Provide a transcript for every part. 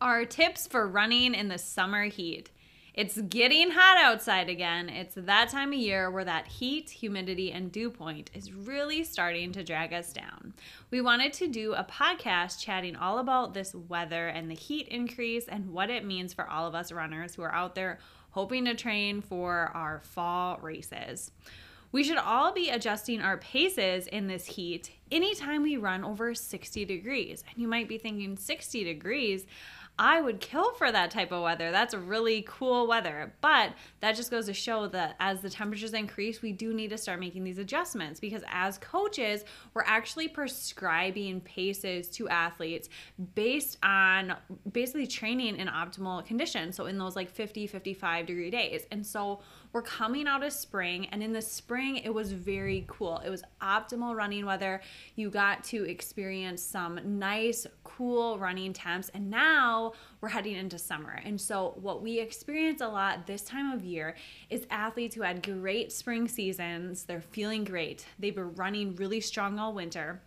Our tips for running in the summer heat. It's getting hot outside again. It's that time of year where that heat, humidity, and dew point is really starting to drag us down. We wanted to do a podcast chatting all about this weather and the heat increase and what it means for all of us runners who are out there hoping to train for our fall races. We should all be adjusting our paces in this heat anytime we run over 60 degrees. And you might be thinking, 60 degrees? I would kill for that type of weather. That's really cool weather. But that just goes to show that as the temperatures increase, we do need to start making these adjustments, because as coaches, we're actually prescribing paces to athletes based on basically training in optimal conditions. So in those like 50, 55 degree days. And so we're coming out of spring, and in the spring, it was very cool. It was optimal running weather. You got to experience some nice, cool running temps, and now we're heading into summer. And so what we experience a lot this time of year is athletes who had great spring seasons. They're feeling great. They've been running really strong all winter.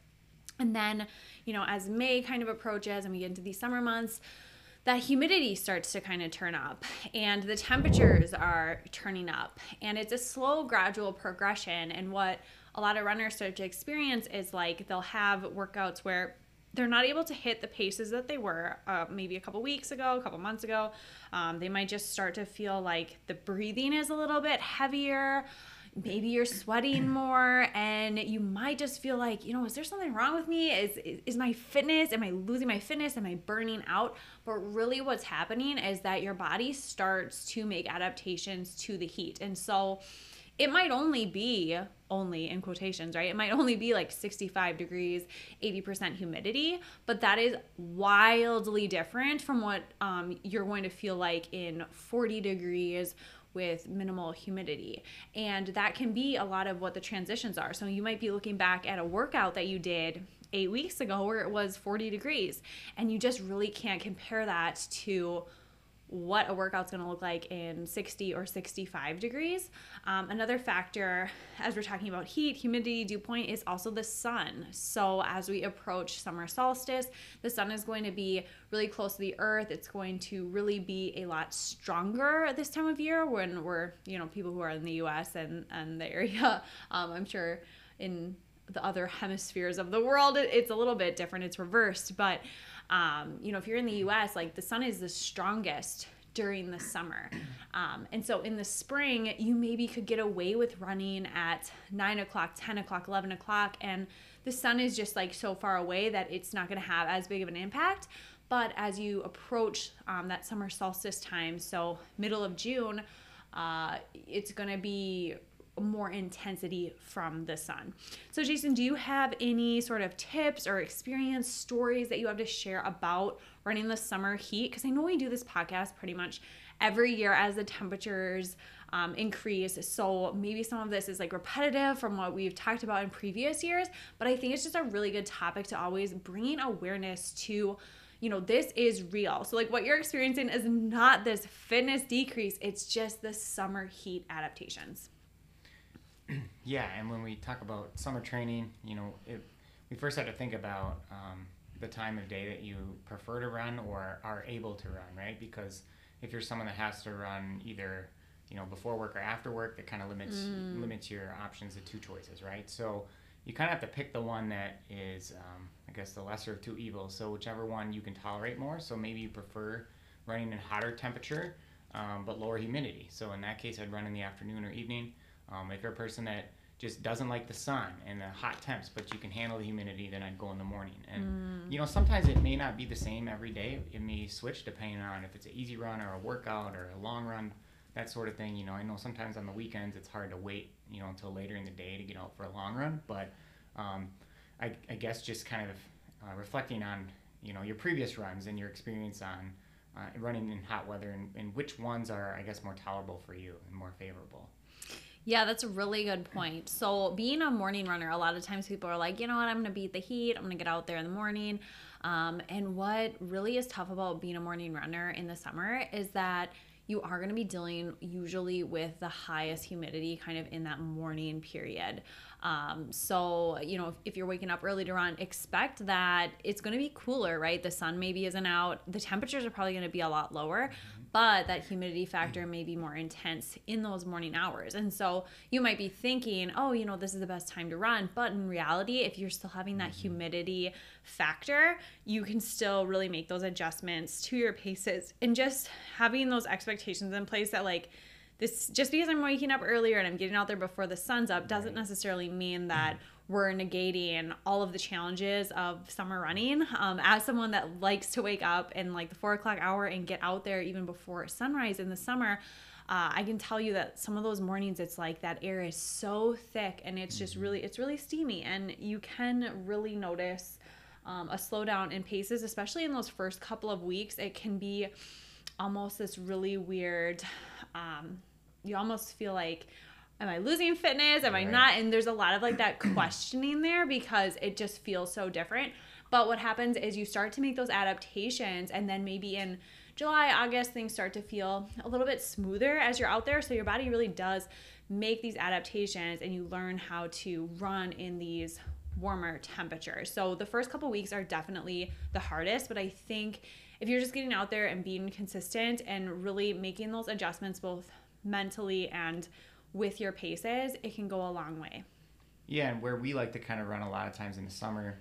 And then, you know, as May kind of approaches and we get into these summer months, that humidity starts to kind of turn up and the temperatures are turning up, and it's a slow, gradual progression. And what a lot of runners start to experience is like they'll have workouts where they're not able to hit the paces that they were maybe a couple weeks ago, a couple months ago. They might just start to feel like the breathing is a little bit heavier. Maybe you're sweating more, and you might just feel like, you know, is there something wrong with me? Is my fitness, am I losing my fitness? Am I burning out? But really what's happening is that your body starts to make adaptations to the heat. And so it might only be in quotations, right? It might only be like 65 degrees, 80% humidity, but that is wildly different from what you're going to feel like in 40 degrees with minimal humidity. And that can be a lot of what the transitions are. So you might be looking back at a workout that you did 8 weeks ago where it was 40 degrees, and you just really can't compare that to what a workout's gonna look like in 60 or 65 degrees. Another factor, as we're talking about heat, humidity, dew point, is also the sun. So as we approach summer solstice, the sun is going to be really close to the earth. It's going to really be a lot stronger this time of year when we're, you know, people who are in the US and the area, I'm sure in the other hemispheres of the world, it's a little bit different, it's reversed, but you know, if you're in the US, like the sun is the strongest during the summer. And so in the spring, you maybe could get away with running at 9 o'clock, 10 o'clock, 11 o'clock, and the sun is just like so far away that it's not going to have as big of an impact. But as you approach that summer solstice time, so middle of June, it's going to be more intensity from the sun. So Jason, do you have any sort of tips or experience stories that you have to share about running the summer heat? Because I know we do this podcast pretty much every year as the temperatures increase. So maybe some of this is like repetitive from what we've talked about in previous years, but I think it's just a really good topic to always bringing awareness to, you know, this is real. So like what you're experiencing is not this fitness decrease, it's just the summer heat adaptations. Yeah, and when we talk about summer training, you know, we first have to think about the time of day that you prefer to run or are able to run, right? Because if you're someone that has to run either, you know, before work or after work, that kind of limits your options to two choices, right? So you kind of have to pick the one that is, I guess, the lesser of two evils. So whichever one you can tolerate more. So maybe you prefer running in hotter temperature, but lower humidity. So in that case, I'd run in the afternoon or evening. If you're a person that just doesn't like the sun and the hot temps, but you can handle the humidity, then I'd go in the morning. And you know, sometimes it may not be the same every day. It may switch depending on if it's an easy run or a workout or a long run, that sort of thing. You know, I know sometimes on the weekends it's hard to wait, you know, until later in the day to get out for a long run. But I guess just kind of reflecting on, you know, your previous runs and your experience on running in hot weather, and which ones are, I guess, more tolerable for you and more favorable. Yeah, that's a really good point. So being a morning runner, a lot of times people are like, you know what, I'm going to beat the heat. I'm going to get out there in the morning. And what really is tough about being a morning runner in the summer is that you are going to be dealing usually with the highest humidity kind of in that morning period. So, you know, if you're waking up early to run, expect that it's going to be cooler, right? The sun maybe isn't out. The temperatures are probably going to be a lot lower, but that humidity factor may be more intense in those morning hours. And so you might be thinking, oh, you know, this is the best time to run. But in reality, if you're still having that humidity factor, you can still really make those adjustments to your paces, and just having those expectations in place that, like, this, just because I'm waking up earlier and I'm getting out there before the sun's up doesn't necessarily mean that we're negating all of the challenges of summer running. As someone that likes to wake up in like the 4 o'clock hour and get out there even before sunrise in the summer, I can tell you that some of those mornings it's like that air is so thick and it's just really, it's really steamy, and you can really notice a slowdown in paces, especially in those first couple of weeks. It can be almost this really weird, you almost feel like, am I losing fitness? Am I not? And there's a lot of like that questioning there because it just feels so different. But what happens is you start to make those adaptations, and then maybe in July, August, things start to feel a little bit smoother as you're out there. So your body really does make these adaptations, and you learn how to run in these warmer temperatures. So the first couple weeks are definitely the hardest, but I think if you're just getting out there and being consistent and really making those adjustments both mentally and with your paces, it can go a long way. Yeah, and where we like to kind of run a lot of times in the summer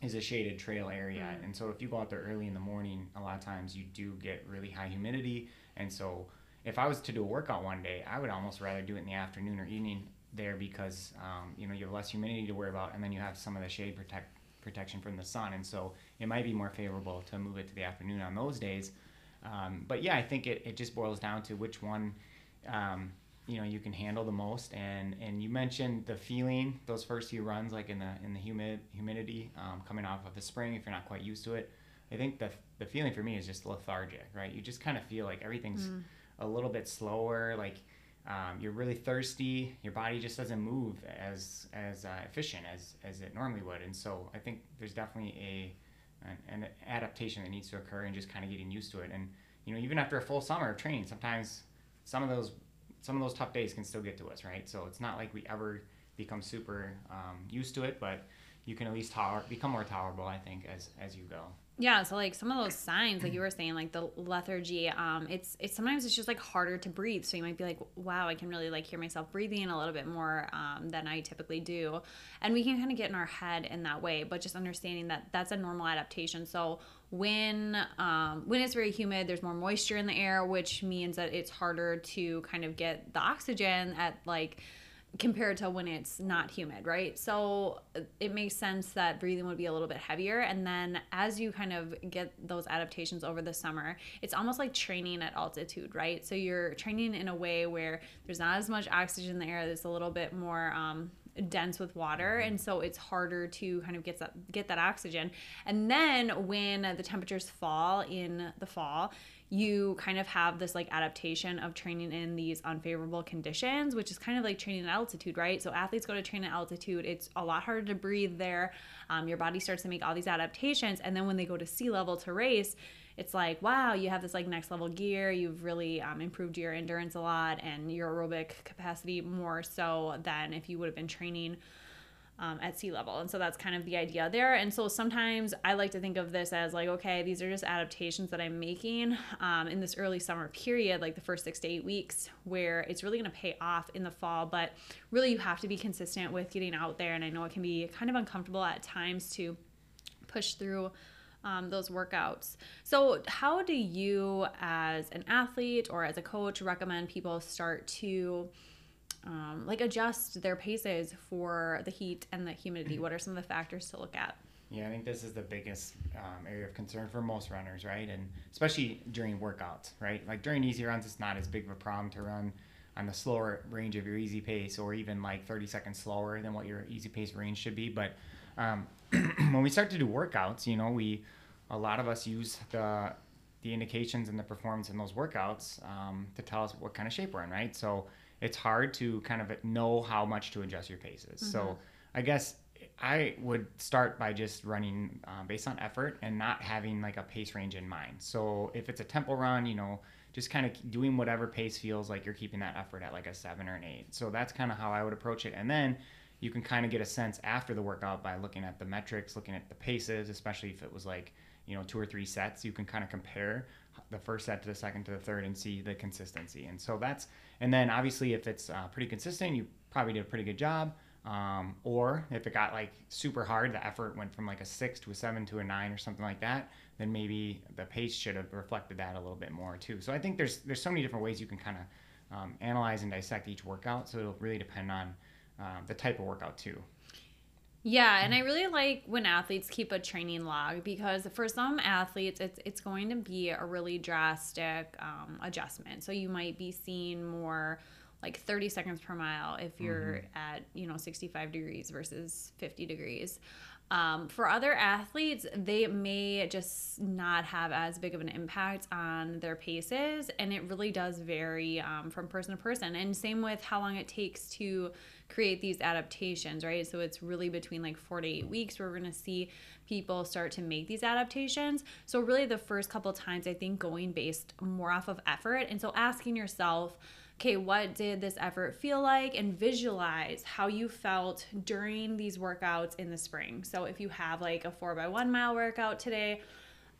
is a shaded trail area. Mm-hmm. And so if you go out there early in the morning, a lot of times you do get really high humidity. And so if I was to do a workout one day, I would almost rather do it in the afternoon or evening there because, you know, you have less humidity to worry about, and then you have some of the shade protection from the sun. And so it might be more favorable to move it to the afternoon on those days. But yeah, I think it just boils down to which one, you know, you can handle the most. And you mentioned the feeling, those first few runs, like in the humidity, coming off of the spring, if you're not quite used to it. I think the feeling for me is just lethargic, right? You just kind of feel like everything's a little bit slower, like you're really thirsty. Your body just doesn't move as efficient as it normally would. And so I think there's definitely an adaptation that needs to occur, and just kind of getting used to it. And, you know, even after a full summer of training, sometimes some of those tough days can still get to us, right? So it's not like we ever become super used to it, but you can at least become more tolerable, I think, as you go. Yeah, so like some of those signs, like you were saying, like the lethargy, it's sometimes it's just like harder to breathe. So you might be like, wow, I can really like hear myself breathing a little bit more than I typically do. And we can kind of get in our head in that way, but just understanding that that's a normal adaptation. So when it's very humid, there's more moisture in the air, which means that it's harder to kind of get the oxygen at like compared to when it's not humid, right? So it makes sense that breathing would be a little bit heavier. And then as you kind of get those adaptations over the summer, it's almost like training at altitude, right? So you're training in a way where there's not as much oxygen in the air. There's a little bit more dense with water, and so it's harder to kind of get that oxygen. And then when the temperatures fall in the fall, you kind of have this like adaptation of training in these unfavorable conditions, which is kind of like training at altitude, right? So athletes go to train at altitude. It's a lot harder to breathe there. Your body starts to make all these adaptations, and then when they go to sea level to race, it's like, wow, you have this like next level gear. You've really improved your endurance a lot and your aerobic capacity more so than if you would have been training at sea level. And so that's kind of the idea there. And so sometimes I like to think of this as like, okay, these are just adaptations that I'm making in this early summer period, like the first 6 to 8 weeks, where it's really going to pay off in the fall. But really you have to be consistent with getting out there. And I know it can be kind of uncomfortable at times to push through those workouts. So how do you as an athlete or as a coach recommend people start to adjust their paces for the heat and the humidity? What are some of the factors to look at? Yeah, I think this is the biggest area of concern for most runners, right? And especially during workouts, right? Like during easy runs, it's not as big of a problem to run on the slower range of your easy pace, or even like 30 seconds slower than what your easy pace range should be. But when we start to do workouts, you know, a lot of us use the indications and the performance in those workouts to tell us what kind of shape we're in, right? So it's hard to kind of know how much to adjust your paces. Mm-hmm. So I guess I would start by just running based on effort and not having like a pace range in mind. So if it's a tempo run, you know, just kind of doing whatever pace feels like you're keeping that effort at, like a 7 or an 8. So that's kind of how I would approach it. And then you can kind of get a sense after the workout by looking at the metrics, looking at the paces, especially if it was like, you know, 2 or 3 sets, you can kind of compare the first set to the second to the third and see the consistency. And so that's, and then obviously if it's pretty consistent, you probably did a pretty good job. Or if it got like super hard, the effort went from like a 6 to a 7 to a 9 or something like that, then maybe the pace should have reflected that a little bit more too. So I think there's so many different ways you can kind of analyze and dissect each workout. So it'll really depend on the type of workout too. Yeah, and I really like when athletes keep a training log, because for some athletes, it's going to be a really drastic adjustment. So you might be seeing more like 30 seconds per mile if you're at, you know, 65 degrees versus 50 degrees. For other athletes, they may just not have as big of an impact on their paces, and it really does vary from person to person. And same with how long it takes to create these adaptations, right? So it's really between like 4 to 8 weeks where we're going to see people start to make these adaptations. So really the first couple of times, I think going based more off of effort. And so asking yourself, okay, what did this effort feel like? And visualize how you felt during these workouts in the spring. So if you have like a 4x1 mile workout today,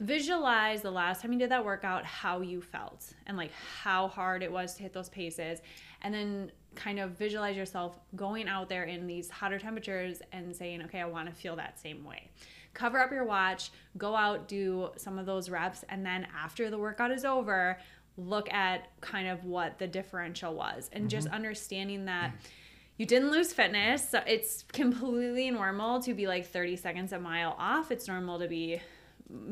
visualize the last time you did that workout, how you felt and like how hard it was to hit those paces. And then kind of visualize yourself going out there in these hotter temperatures and saying, okay, I want to feel that same way. Cover up your watch, go out, do some of those reps. And then after the workout is over, look at kind of what the differential was, and just understanding that you didn't lose fitness. So it's completely normal to be like 30 seconds a mile off. It's normal to be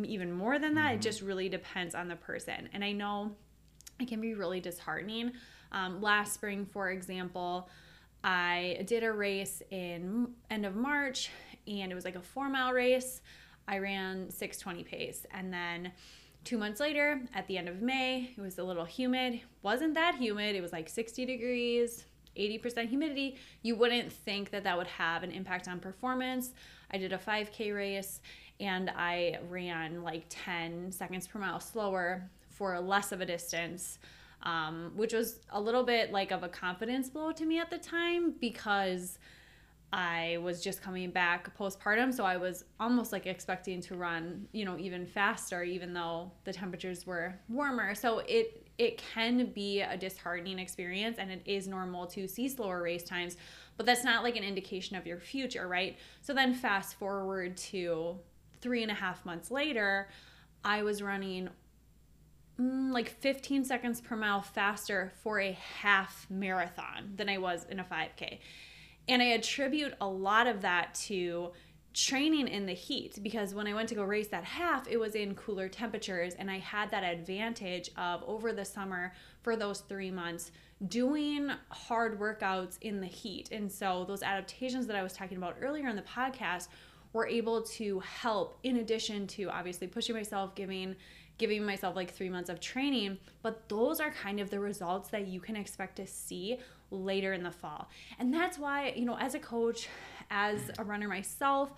even more than that. It just really depends on the person. And I know it can be really disheartening. Last spring, for example, I did a race in end of March, and it was like a 4 mile race. I ran 6:20 pace, and then 2 months later, at the end of May, it was a little humid. It wasn't that humid. It was like 60 degrees, 80% humidity. You wouldn't think that that would have an impact on performance. I did a 5K race, and I ran like 10 seconds per mile slower for less of a distance, which was a little bit like of a confidence blow to me at the time, because I was just coming back postpartum, so I was almost like expecting to run, you know, even faster, even though the temperatures were warmer. So it can be a disheartening experience, and it is normal to see slower race times, but that's not like an indication of your future, right? So then fast forward to 3.5 months later, I was running like 15 seconds per mile faster for a half marathon than I was in a 5K. And I attribute a lot of that to training in the heat, because when I went to go race that half, it was in cooler temperatures, and I had that advantage of over the summer for those 3 months doing hard workouts in the heat. And so those adaptations that I was talking about earlier in the podcast were able to help, in addition to obviously pushing myself, giving myself like 3 months of training, but those are kind of the results that you can expect to see later in the fall. And that's why, you know, as a coach, as a runner myself,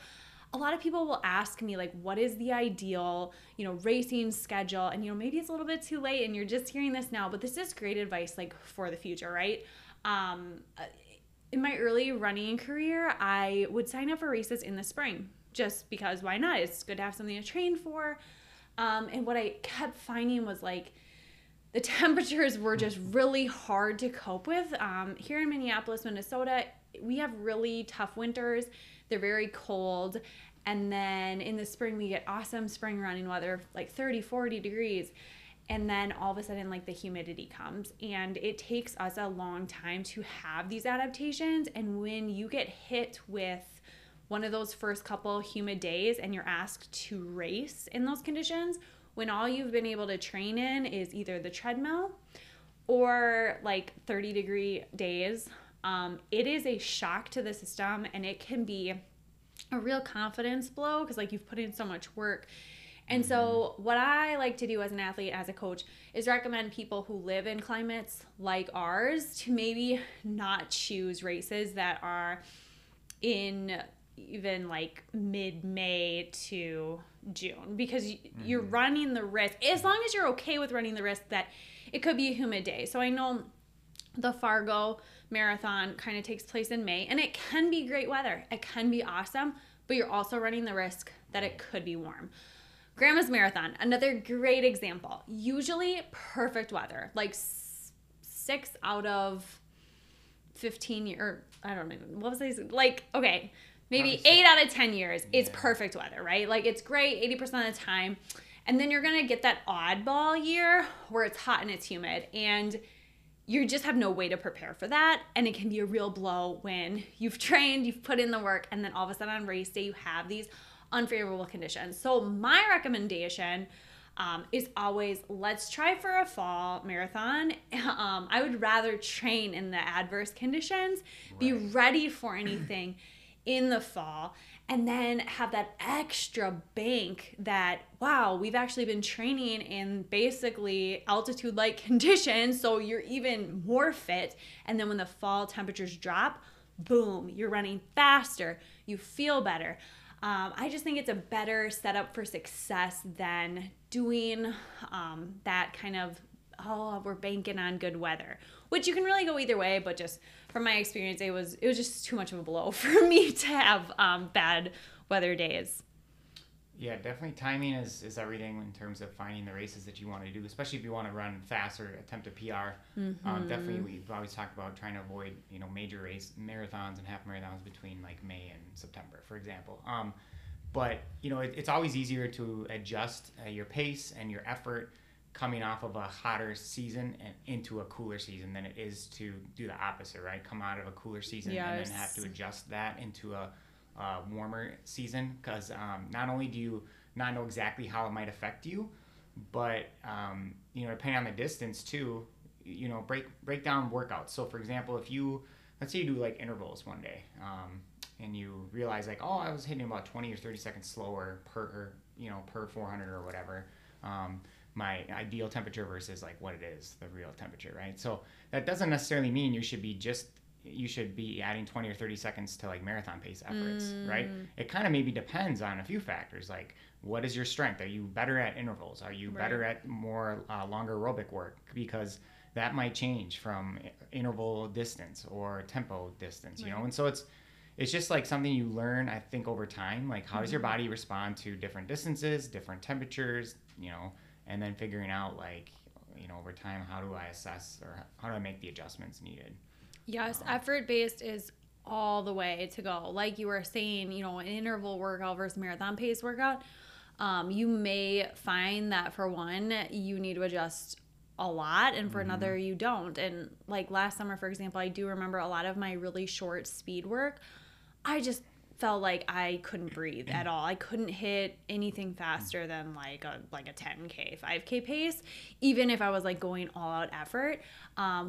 a lot of people will ask me like, what is the ideal, you know, racing schedule? And, you know, maybe it's a little bit too late and you're just hearing this now, but this is great advice like for the future, right? In my early running career, I would sign up for races in the spring just because why not? It's good to have something to train for. And what I kept finding was like the temperatures were just really hard to cope with. Here in Minneapolis, Minnesota, we have really tough winters. They're very cold, And then in the spring, we get awesome spring running weather, like 30, 40 degrees. And then all of a sudden, like, the humidity comes, and it takes us a long time to have these adaptations. And when you get hit with one of those first couple humid days and you're asked to race in those conditions, when all you've been able to train in is either the treadmill or like 30 degree days, it is a shock to the system, and it can be a real confidence blow, because like, you've put in so much work. And so what I like to do as an athlete, as a coach, is recommend people who live in climates like ours to maybe not choose races that are in even like mid-May to June, because you're running the risk, as long as you're okay with running the risk, that it could be a humid day. So I know the Fargo Marathon kind of takes place in May, and it can be great weather. It can be awesome, but you're also running the risk that it could be warm. Grandma's Marathon, another great example. Usually perfect weather, like 6 out of 15 years, or I don't even, what was I saying? Like, okay, maybe 8 out of 10 years, yeah, it's perfect weather, right? Like, it's great 80% of the time. And then you're gonna get that oddball year where it's hot and it's humid, and you just have no way to prepare for that. And it can be a real blow when you've trained, you've put in the work, and then all of a sudden on race day, you have these unfavorable conditions. So my recommendation is always, let's try for a fall marathon. I would rather train in the adverse conditions, be ready for anything in the fall, and then have that extra bank that, wow, we've actually been training in basically altitude-like conditions, so you're even more fit. And then when the fall temperatures drop, boom, you're running faster, you feel better. I just think it's a better setup for success than doing that kind of, oh, we're banking on good weather, which you can really go either way. But just from my experience, it was just too much of a blow for me to have bad weather days. Yeah, definitely timing is everything in terms of finding the races that you want to do, especially if you want to run fast or attempt a PR. Definitely, we've always talked about trying to avoid, you know, major race marathons and half marathons between like May and September, for example. But you know, it's always easier to adjust your pace and your effort coming off of a hotter season and into a cooler season than it is to do the opposite, right? Come out of a cooler season and then have to adjust that into a warmer season, because not only do you not know exactly how it might affect you, but you know, depending on the distance too, you know, break down workouts. So for example, if you, let's say you do like intervals one day, and you realize like, oh, I was hitting about 20 or 30 seconds slower per 400 or whatever, my ideal temperature versus like what it is, the real temperature, right? So that doesn't necessarily mean you should be adding 20 or 30 seconds to like marathon pace efforts, right? It kind of maybe depends on a few factors, like what is your strength? Are you better at intervals? Are you better at more longer aerobic work? Because that might change from interval distance or tempo distance, you know? And so it's just like something you learn, I think, over time, like how does your body respond to different distances, different temperatures, you know, and then figuring out like, you know, over time, how do I assess or how do I make the adjustments needed? Yes, effort-based is all the way to go. Like you were saying, you know, an interval workout versus marathon pace workout, you may find that for one, you need to adjust a lot, and for another, you don't. And like last summer, for example, I do remember a lot of my really short speed work, I just felt like I couldn't breathe at all. I couldn't hit anything faster than like a 10K, 5K pace, even if I was like going all out effort.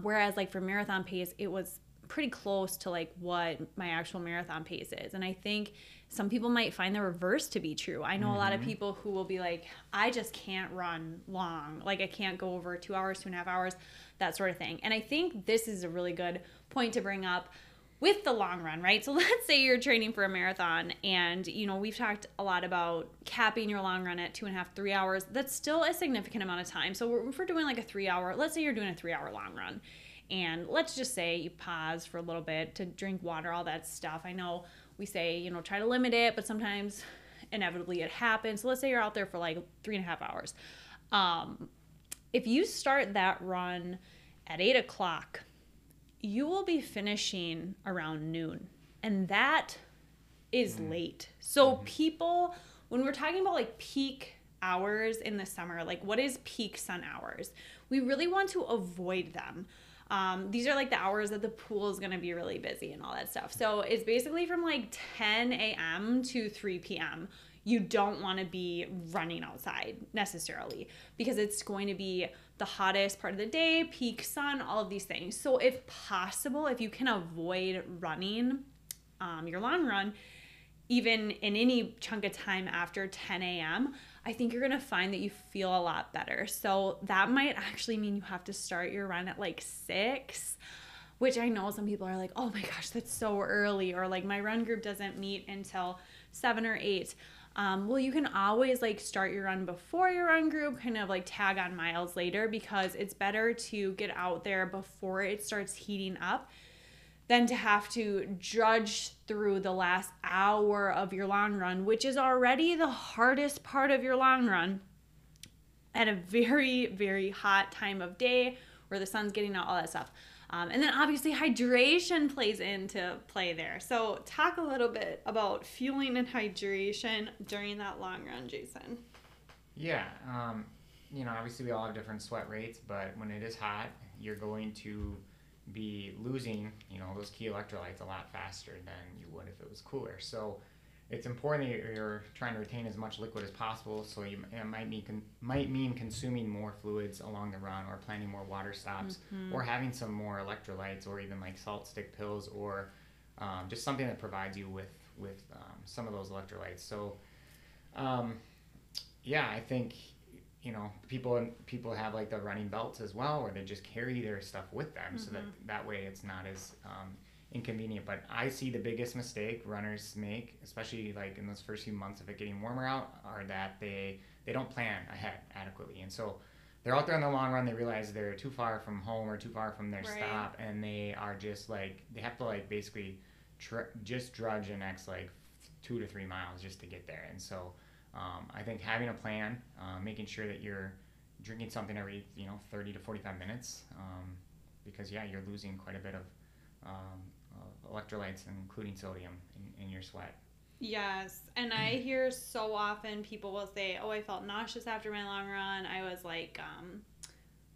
Whereas like for marathon pace, it was pretty close to like what my actual marathon pace is. And I think some people might find the reverse to be true. I know a lot of people who will be like, I just can't run long. Like I can't go over 2 hours, 2.5 hours, that sort of thing. And I think this is a really good point to bring up with the long run, right? So let's say you're training for a marathon, and you know, we've talked a lot about capping your long run at 2.5, 3 hours. That's still a significant amount of time. So if we're doing like a 3 hour, let's say you're doing a 3 hour long run, and let's just say you pause for a little bit to drink water, all that stuff. I know we say, you know, try to limit it, but sometimes inevitably it happens. So let's say you're out there for like 3.5 hours. If you start that run at 8 o'clock, you will be finishing around noon. And that is late. So people, when we're talking about like peak hours in the summer, like what is peak sun hours? We really want to avoid them. These are like the hours that the pool is going to be really busy and all that stuff. So it's basically from like 10 a.m. to 3 p.m. You don't want to be running outside necessarily because it's going to be the hottest part of the day, peak sun, all of these things. So if possible, if you can avoid running your long run, even in any chunk of time after 10 a.m., I think you're going to find that you feel a lot better. So that might actually mean you have to start your run at like 6, which I know some people are like, oh my gosh, that's so early. Or like my run group doesn't meet until 7 or 8. Well, you can always like start your run before your run group, kind of like tag on miles later, because it's better to get out there before it starts heating up than to have to drudge through the last hour of your long run, which is already the hardest part of your long run at a very, very hot time of day where the sun's getting out, all that stuff. And then obviously hydration plays into play there. So talk a little bit about fueling and hydration during that long run, Jason. Yeah. You know, obviously we all have different sweat rates, but when it is hot, you're going to be losing, you know, those key electrolytes a lot faster than you would if it was cooler. So it's important that you're trying to retain as much liquid as possible. So it might mean consuming more fluids along the run, or planning more water stops, or having some more electrolytes, or even like salt stick pills, or just something that provides you with some of those electrolytes. So yeah, I think, you know, people have like the running belts as well, where they just carry their stuff with them, so that way it's not as inconvenient. But I see the biggest mistake runners make, especially like in those first few months of it getting warmer out, are that they don't plan ahead adequately, and so they're out there in the long run, they realize they're too far from home or too far from their stop, and they are just like, they have to like basically just drudge the next like 2 to 3 miles just to get there. And so I think having a plan, making sure that you're drinking something every 30 to 45 minutes, because yeah, you're losing quite a bit of electrolytes, including sodium, in your sweat. Yes, and I hear so often people will say, oh, I felt nauseous after my long run, I was like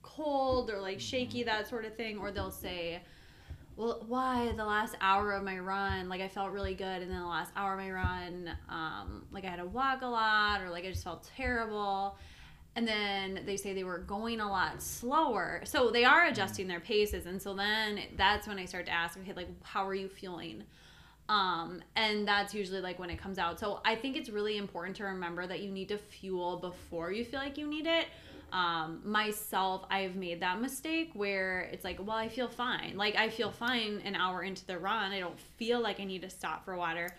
cold or like shaky, that sort of thing. Or they'll say, well, why the last hour of my run, like I felt really good, and then the last hour of my run, like I had to walk a lot, or like I just felt terrible. And then they say they were going a lot slower. So they are adjusting their paces. And so then that's when I start to ask, okay, like, how are you feeling? And that's usually like when it comes out. So I think it's really important to remember that you need to fuel before you feel like you need it. Myself, I've made that mistake where it's like, well, I feel fine. Like I feel fine an hour into the run. I don't feel like I need to stop for water.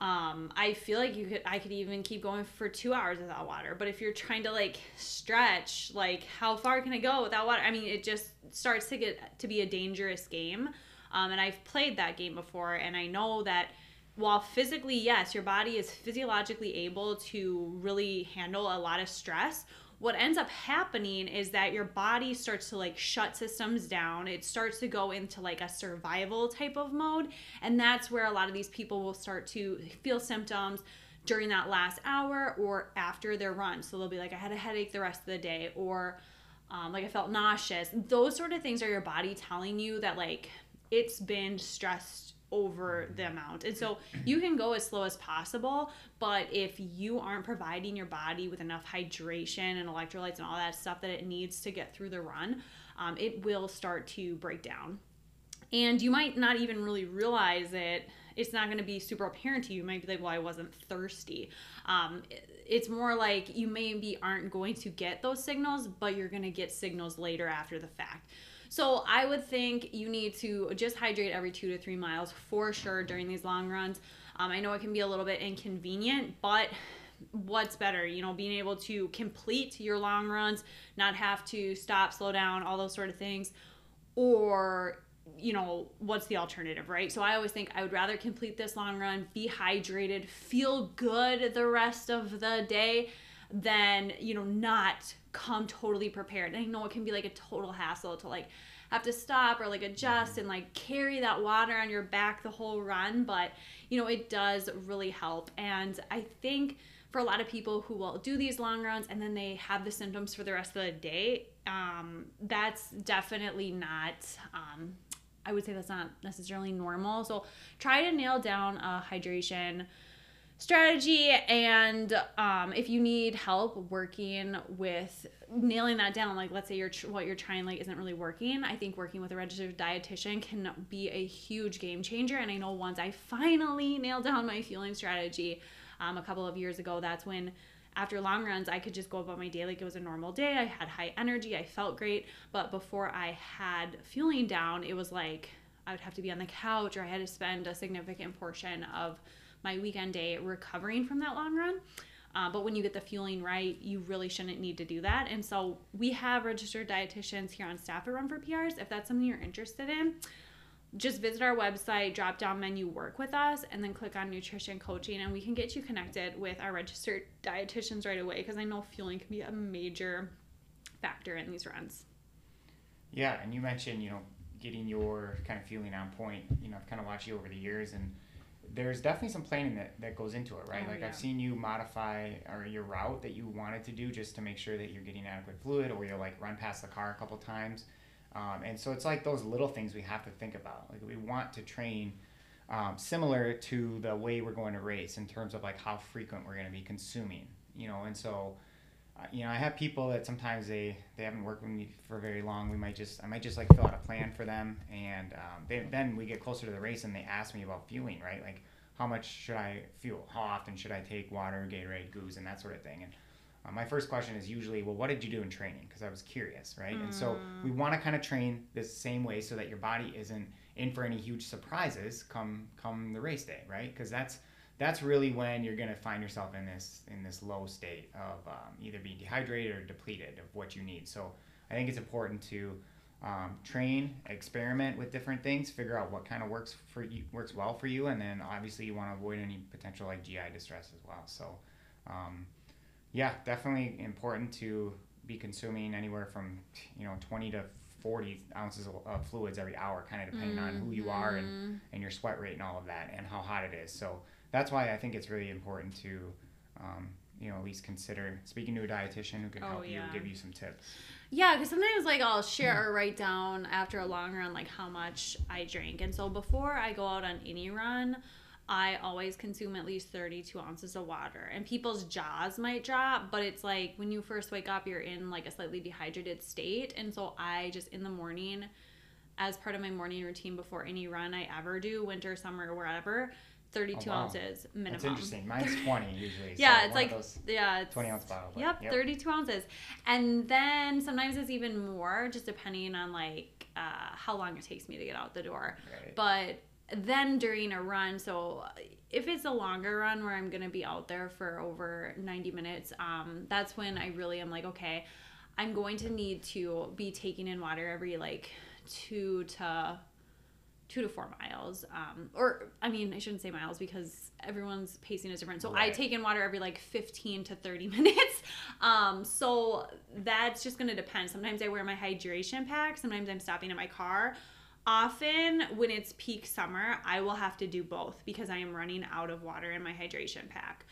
I feel like I could even keep going for 2 hours without water. But if you're trying to like stretch, like how far can I go without water? I mean, it just starts to get to be a dangerous game. And I've played that game before, and I know that while physically, yes, your body is physiologically able to really handle a lot of stress, what ends up happening is that your body starts to like shut systems down. It starts to go into like a survival type of mode. And that's where a lot of these people will start to feel symptoms during that last hour or after their run. So they'll be like, I had a headache the rest of the day, or like I felt nauseous. Those sort of things are your body telling you that like it's been stressed over the amount. And so you can go as slow as possible, but if you aren't providing your body with enough hydration and electrolytes and all that stuff that it needs to get through the run, it will start to break down. And you might not even really realize it. It's not going to be super apparent to you. You might be like, well, I wasn't thirsty. It's more like you maybe aren't going to get those signals, but you're going to get signals later after the fact. So I would think you need to just hydrate every 2 to 3 miles for sure during these long runs. I know it can be a little bit inconvenient, but what's better? You know, being able to complete your long runs, not have to stop, slow down, all those sort of things. Or, you know, what's the alternative, right? So I always think I would rather complete this long run, be hydrated, feel good the rest of the day, than, you know, not come totally prepared. And I know it can be like a total hassle to like have to stop or like adjust and like carry that water on your back the whole run. But you know, it does really help. And I think for a lot of people who will do these long runs and then they have the symptoms for the rest of the day, that's definitely not, I would say that's not necessarily normal. So try to nail down a hydration strategy, and if you need help working with nailing that down, like let's say what you're trying like isn't really working, I think working with a registered dietitian can be a huge game changer. And I know once I finally nailed down my fueling strategy a couple of years ago, that's when after long runs I could just go about my day like it was a normal day. I had high energy, I felt great. But before I had fueling down, it was like I would have to be on the couch, or I had to spend a significant portion of my weekend day recovering from that long run. But when you get the fueling right, you really shouldn't need to do that. And so we have registered dietitians here on staff at Run for PRs. If that's something you're interested in, just visit our website, drop down menu, work with us, and then click on nutrition coaching, and we can get you connected with our registered dietitians right away, because I know fueling can be a major factor in these runs. Yeah, and you mentioned, you know, getting your kind of fueling on point. You know, I've kind of watched you over the years, and there's definitely some planning that goes into it, right? I've seen you modify your route that you wanted to do just to make sure that you're getting adequate fluid, or you'll like run past the car a couple times. And so it's like those little things we have to think about. Like we want to train similar to the way we're going to race in terms of like how frequent we're going to be consuming, you know? And so, you know, I have people that sometimes they haven't worked with me for very long. I might just like fill out a plan for them. And then we get closer to the race and they ask me about fueling, right? Like how much should I fuel? How often should I take water, Gatorade, Goos, and that sort of thing? And my first question is usually, well, what did you do in training? Because I was curious, right? And so we want to kind of train the same way so that your body isn't in for any huge surprises come the race day, right? Because that's really when you're going to find yourself in this low state of either being dehydrated or depleted of what you need. So I think it's important to train, experiment with different things, figure out what kind of works well for you, and then obviously you want to avoid any potential like GI distress as well. So yeah, definitely important to be consuming anywhere from 20 to 40 ounces of fluids every hour, kind of depending on who you are and your sweat rate and all of that and how hot it is. So that's why I think it's really important to at least consider speaking to a dietitian who can help you, give you some tips. Yeah, because sometimes like I'll share or write down after a long run like how much I drink. And so before I go out on any run, I always consume at least 32 ounces of water. And people's jaws might drop, but it's like when you first wake up, you're in like a slightly dehydrated state. And so I just in the morning, as part of my morning routine before any run I ever do, winter, summer, wherever, 32 ounces minimum. That's interesting. Mine's 20 usually. Yeah, so it's like those, yeah, it's 20 ounce bottle. Yep, 32 ounces. And then sometimes it's even more, just depending on like how long it takes me to get out the door. Right. But then during a run, so if it's a longer run where I'm going to be out there for over 90 minutes, that's when I really am like, okay, I'm going to need to be taking in water every like 2 to 4 miles. I shouldn't say miles because everyone's pacing is different. So right. I take in water every like 15 to 30 minutes. So that's just going to depend. Sometimes I wear my hydration pack. Sometimes I'm stopping at my car. Often when it's peak summer, I will have to do both because I am running out of water in my hydration pack.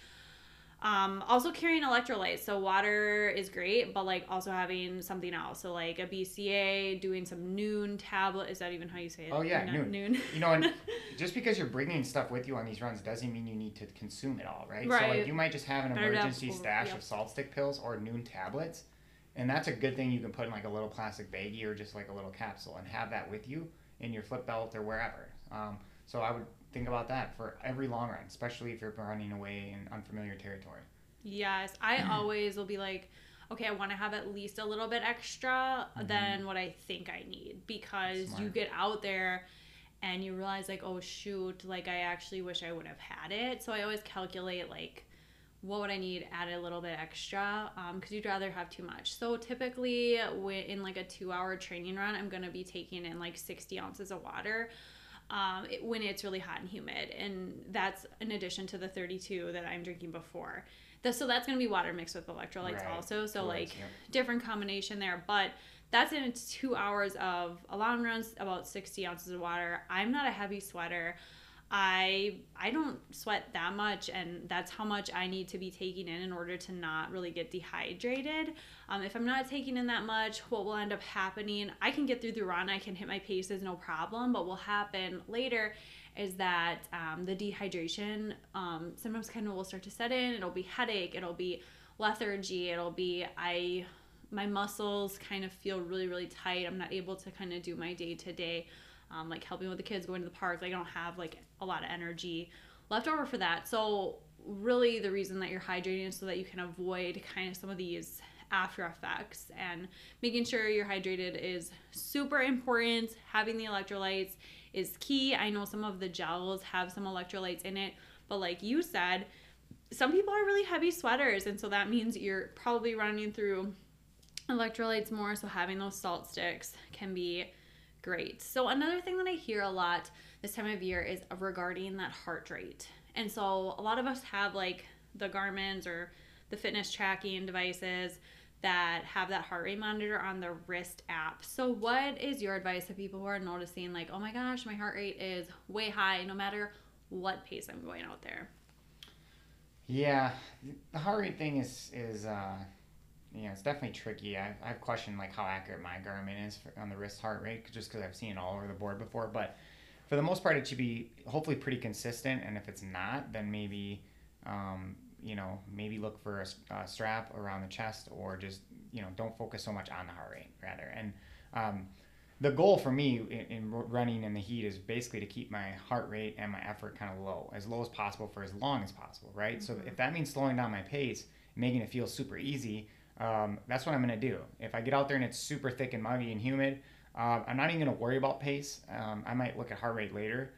Also carrying electrolytes. So water is great, but like also having something else. So like a BCA, doing some noon tablet. Is that even how you say it? Oh yeah, noon. And just because you're bringing stuff with you on these runs doesn't mean you need to consume it all, right? So like you might just have an emergency stash of salt stick pills or noon tablets. And that's a good thing you can put in like a little plastic baggie or just like a little capsule and have that with you in your flip belt or wherever. So I would think about that for every long run, especially if you're running away in unfamiliar territory. Yes. I always will be like, okay, I want to have at least a little bit extra than what I think I need, because you get out there and you realize like, oh shoot, like I actually wish I would have had it. So I always calculate like, what would I need? Add a little bit extra because you'd rather have too much. So typically in like a 2-hour training run, I'm going to be taking in like 60 ounces of water when it's really hot and humid. And that's in addition to the 32 that I'm drinking before. So that's going to be water mixed with electrolytes also. So different combination there. But That's in 2 hours of a long run, about 60 ounces of water. I'm not a heavy sweater. I don't sweat that much, and that's how much I need to be taking in order to not really get dehydrated. If I'm not taking in that much, what will end up happening, I can get through the run, I can hit my paces, no problem, but what will happen later is that the dehydration symptoms kind of will start to set in. It'll be headache, it'll be lethargy, it'll be my muscles kind of feel really, really tight. I'm not able to kind of do my day-to-day, like helping with the kids, going to the park. I don't have like a lot of energy left over for that. So really the reason that you're hydrating is so that you can avoid kind of some of these after effects, and making sure you're hydrated is super important. Having the electrolytes is key. I know some of the gels have some electrolytes in it, but like you said, some people are really heavy sweaters, and so that means you're probably running through electrolytes more, so having those salt sticks can be great. So another thing that I hear a lot this time of year is regarding that heart rate. And so a lot of us have like the Garmin's or the fitness tracking devices that have that heart rate monitor on the wrist app. So what is your advice to people who are noticing like, oh my gosh, my heart rate is way high no matter what pace I'm going out there? Yeah, the heart rate thing is you know, it's definitely tricky. I've questioned like how accurate my Garmin is on the wrist heart rate, just because I've seen it all over the board before. But for the most part, it should be hopefully pretty consistent. And if it's not, then maybe, maybe look for a strap around the chest, or just, don't focus so much on the heart rate rather. And the goal for me in running in the heat is basically to keep my heart rate and my effort kind of low as possible for as long as possible, right? Mm-hmm. So if that means slowing down my pace, making it feel super easy, that's what I'm going to do. If I get out there and it's super thick and muggy and humid, I'm not even going to worry about pace. I might look at heart rate later,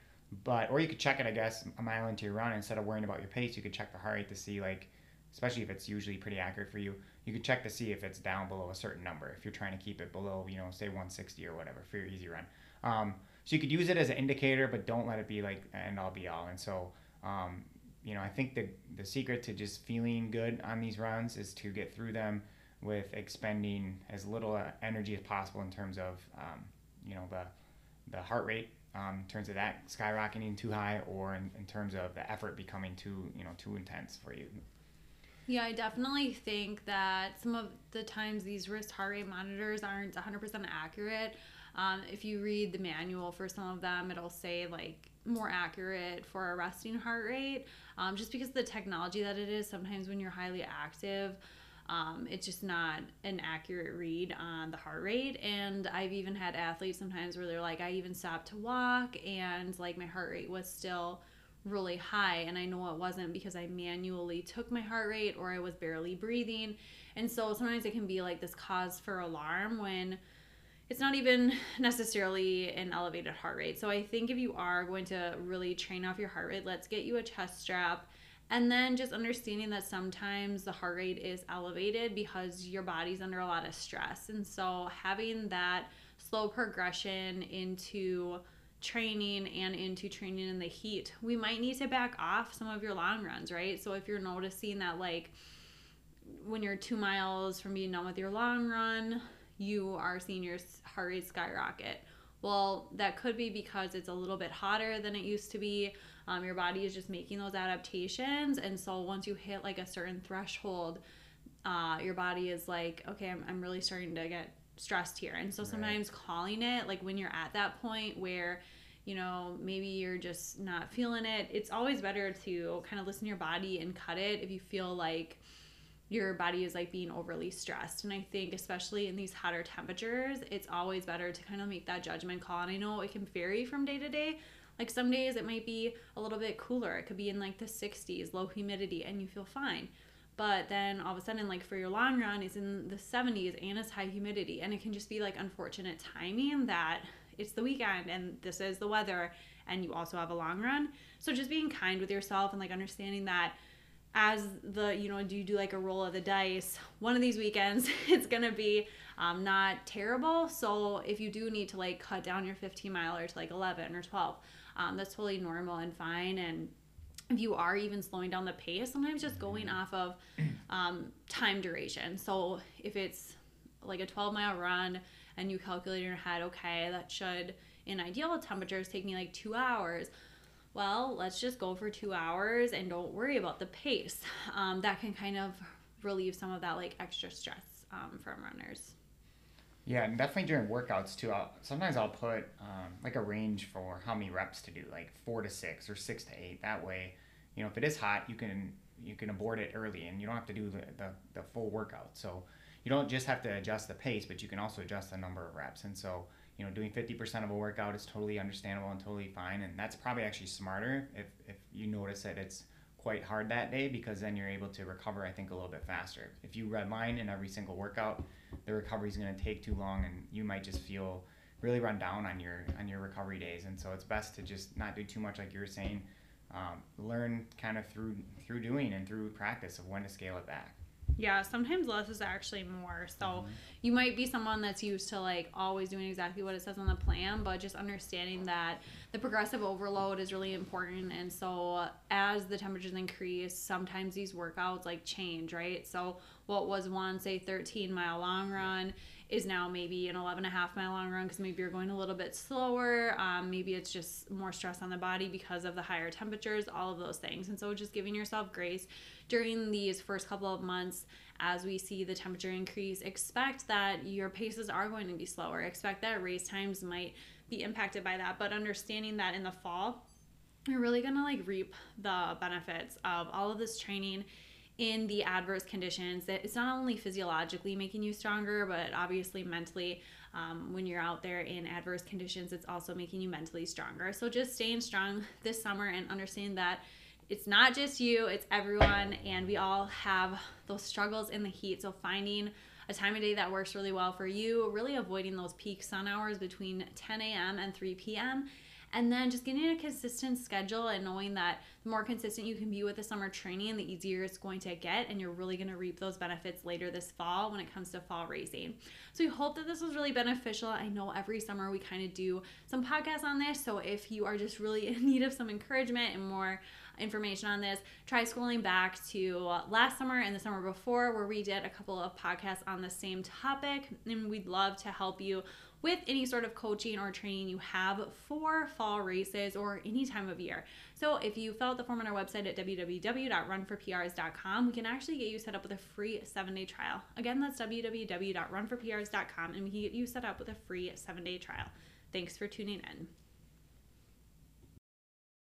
or you could check it, I guess, a mile into your run. Instead of worrying about your pace, you could check the heart rate to see, like, especially if it's usually pretty accurate for you, you could check to see if it's down below a certain number, if you're trying to keep it below, say 160 or whatever for your easy run. So you could use it as an indicator, but don't let it be like end all be all. And so, I think the secret to just feeling good on these runs is to get through them with expending as little energy as possible in terms of, the heart rate, in terms of that skyrocketing too high, or in terms of the effort becoming too intense for you. Yeah, I definitely think that some of the times these wrist heart rate monitors aren't 100% accurate. If you read the manual for some of them, it'll say like more accurate for a resting heart rate, just because of the technology that it is. Sometimes when you're highly active, it's just not an accurate read on the heart rate. And I've even had athletes sometimes where they're like, I even stopped to walk and like my heart rate was still really high, and I know it wasn't because I manually took my heart rate, or I was barely breathing. And so sometimes it can be like this cause for alarm when it's not even necessarily an elevated heart rate. So I think if you are going to really train off your heart rate, let's get you a chest strap. And then just understanding that sometimes the heart rate is elevated because your body's under a lot of stress. And so having that slow progression into training and into training in the heat, we might need to back off some of your long runs, right? So if you're noticing that like when you're 2 miles from being done with your long run, you are seeing your heart rate skyrocket. Well, that could be because it's a little bit hotter than it used to be. Your body is just making those adaptations. And so once you hit like a certain threshold, your body is like, okay, I'm really starting to get stressed here. And so sometimes calling it, like when you're at that point where, maybe you're just not feeling it, it's always better to kind of listen to your body and cut it if you feel like your body is like being overly stressed. And I think especially in these hotter temperatures, it's always better to kind of make that judgment call. And I know it can vary from day to day. Like some days it might be a little bit cooler. It could be in like the 60s, low humidity, and you feel fine. But then all of a sudden, like for your long run, it's in the 70s and it's high humidity. And it can just be like unfortunate timing that it's the weekend and this is the weather, and you also have a long run. So just being kind with yourself and like understanding that as the, you do like a roll of the dice, one of these weekends it's going to be not terrible. So if you do need to like cut down your 15 miler to like 11 or 12, that's totally normal and fine. And if you are even slowing down the pace, sometimes just going off of time duration. So if it's like a 12-mile run, and you calculate in your head, okay, that should, in ideal temperatures, take me like 2 hours. Well, let's just go for 2 hours and don't worry about the pace. That can kind of relieve some of that like extra stress from runners. Yeah, and definitely during workouts too. Sometimes I'll put like a range for how many reps to do, like 4 to 6 or 6 to 8. That way, you know, if it is hot, you can abort it early and you don't have to do the full workout. So you don't just have to adjust the pace, but you can also adjust the number of reps. And so, you know, doing 50% of a workout is totally understandable and totally fine. And that's probably actually smarter if you notice that it's quite hard that day, because then you're able to recover, I think, a little bit faster. If you redline in every single workout, the recovery is going to take too long and you might just feel really run down on your recovery days. And so it's best to just not do too much, like you were saying. Learn kind of through doing and through practice of when to scale it back. Yeah, sometimes less is actually more. So you might be someone that's used to like always doing exactly what it says on the plan, but just understanding that the progressive overload is really important. And so as the temperatures increase, sometimes these workouts like change, right? So what was one, say, 13-mile long run is now maybe an 11.5-mile long run, because maybe you're going a little bit slower. Maybe it's just more stress on the body because of the higher temperatures, all of those things. And so just giving yourself grace during these first couple of months as we see the temperature increase. Expect that your paces are going to be slower. Expect that race times might be impacted by that, but understanding that in the fall, you're really gonna like reap the benefits of all of this training in the adverse conditions. That it's not only physiologically making you stronger, but obviously mentally, when you're out there in adverse conditions, it's also making you mentally stronger. So just staying strong this summer and understanding that it's not just you, it's everyone, and we all have those struggles in the heat. So finding a time of day that works really well for you, really avoiding those peak sun hours between 10 a.m. and 3 p.m. And then just getting a consistent schedule and knowing that the more consistent you can be with the summer training, the easier it's going to get, and you're really going to reap those benefits later this fall when it comes to fall racing. So we hope that this was really beneficial. I know every summer we kind of do some podcasts on this, so if you are just really in need of some encouragement and more information on this, try scrolling back to last summer and the summer before, where we did a couple of podcasts on the same topic, and we'd love to help you with any sort of coaching or training you have for fall races or any time of year. So if you fill out the form on our website at www.runforprs.com, we can actually get you set up with a free 7-day trial. Again, that's www.runforprs.com, and we can get you set up with a free 7-day trial. Thanks for tuning in.